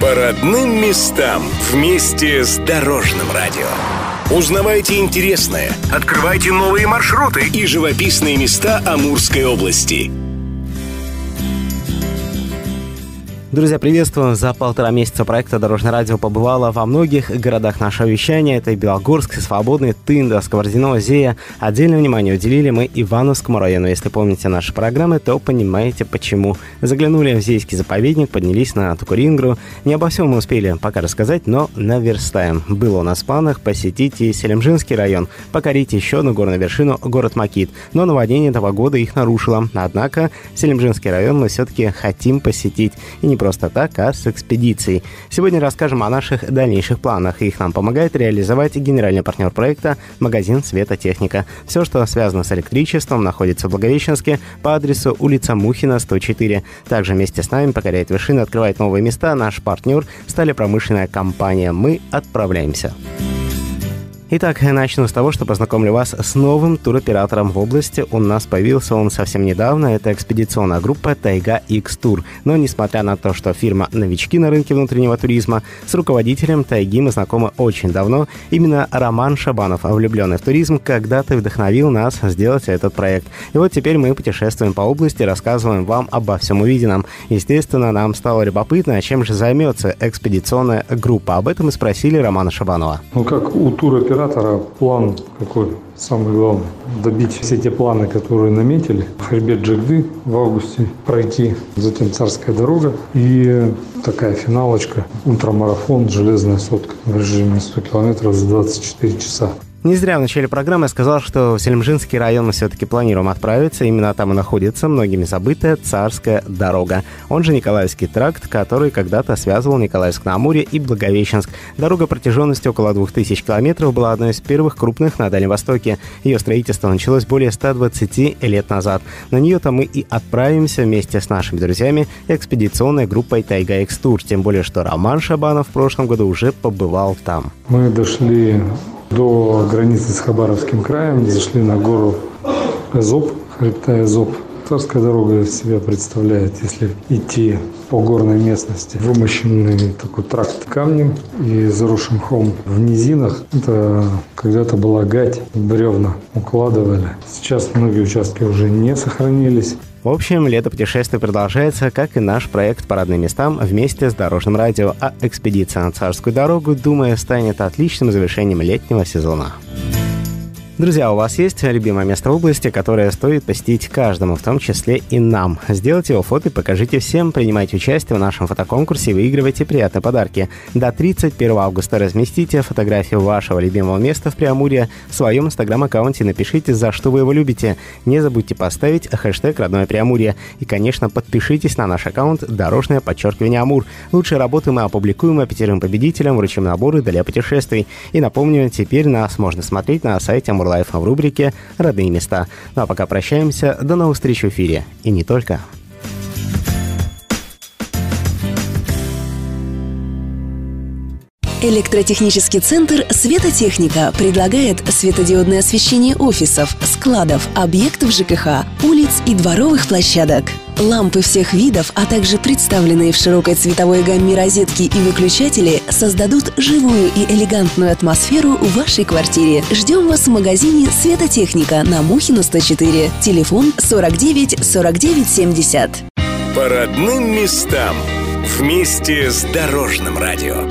По родным местам вместе с Дорожным радио. Узнавайте интересное, открывайте новые маршруты и живописные места Амурской области. Друзья, приветствую! За 1,5 месяца проекта «Дорожное радио» побывало во многих городах нашего вещания. Это Белогорск, Свободный, Тында, Сковородино, Зея. Отдельное внимание уделили мы Ивановскому району. Если помните наши программы, то понимаете почему. Заглянули в Зейский заповедник, поднялись на Тукурингру. Не обо всем мы успели пока рассказать, но наверстаем. Было у нас в планах посетить и Селимжинский район, покорить еще одну горную вершину – город Макит. Но наводнение этого года их нарушило. Однако Селимжинский район мы все-таки хотим посетить. И не просто так, а с экспедицией. Сегодня расскажем о наших дальнейших планах. Их нам помогает реализовать генеральный партнер проекта «Магазин светотехника». Все, что связано с электричеством, находится в Благовещенске по адресу улица Мухина, 104. Также вместе с нами покоряет вершины, открывает новые места наш партнер «Сталепромышленная компания». Мы отправляемся. Итак, начну с того, что познакомлю вас с новым туроператором в области. У нас появился он совсем недавно. Это экспедиционная группа «Тайга Экс Тур». Но несмотря на то, что фирма новички на рынке внутреннего туризма, с руководителем «Тайги» мы знакомы очень давно. Именно Роман Шабанов, влюбленный в туризм, когда-то вдохновил нас сделать этот проект. И вот теперь мы путешествуем по области, рассказываем вам обо всем увиденном. Естественно, нам стало любопытно, чем же займется экспедиционная группа. Об этом мы спросили Романа Шабанова. Ну как у туроператора план какой? Самое главное – добить все те планы, которые наметили. Хребет Джигды в августе пройти, затем Царская дорога и такая финалочка – ультрамарафон «Железная сотка» в режиме 100 километров за 24 часа. Не зря в начале программы я сказал, что в Селимжинский район мы все-таки планируем отправиться. Именно там и находится многими забытая Царская дорога. Он же Николаевский тракт, который когда-то связывал Николаевск-на-Амуре и Благовещенск. Дорога протяженностью около 2000 километров была одной из первых крупных на Дальнем Востоке. Ее строительство началось более 120 лет назад. На нее-то мы и отправимся вместе с нашими друзьями экспедиционной группой «Тайга Экс Тур». Тем более, что Роман Шабанов в прошлом году уже побывал там. Мы дошли до границы с Хабаровским краем, зашли на гору Зоб, хребта Зоб. Царская дорога из себя представляет, если идти по горной местности, вымощенный такой тракт камнем и заросшим мхом в низинах. Это когда-то была гать, бревна укладывали. Сейчас многие участки уже не сохранились. В общем, лето путешествия продолжается, как и наш проект «По родным местам» вместе с Дорожным радио. А экспедиция на Царскую дорогу, думаю, станет отличным завершением летнего сезона. Друзья, у вас есть любимое место в области, которое стоит посетить каждому, в том числе и нам? Сделайте его фото и покажите всем, принимайте участие в нашем фотоконкурсе и выигрывайте приятные подарки. До 31 августа разместите фотографию вашего любимого места в Приамурье в своем инстаграм-аккаунте и напишите, за что вы его любите. Не забудьте поставить хэштег «Родное Приамурье». И, конечно, подпишитесь на наш аккаунт _Амур. Лучшие работы мы опубликуем, а 5 победителям вручим наборы для путешествий. И напомню, теперь нас можно смотреть на сайте Амур. Лайфа в рубрике «Родные места». Ну а пока прощаемся. До новых встреч в эфире. И не только. Электротехнический центр «Светотехника» предлагает светодиодное освещение офисов, складов, объектов ЖКХ, улиц и дворовых площадок. Лампы всех видов, а также представленные в широкой цветовой гамме розетки и выключатели создадут живую и элегантную атмосферу в вашей квартире. Ждем вас в магазине «Светотехника» на Мухина, 104. Телефон 49 49 70. По родным местам вместе с Дорожным радио.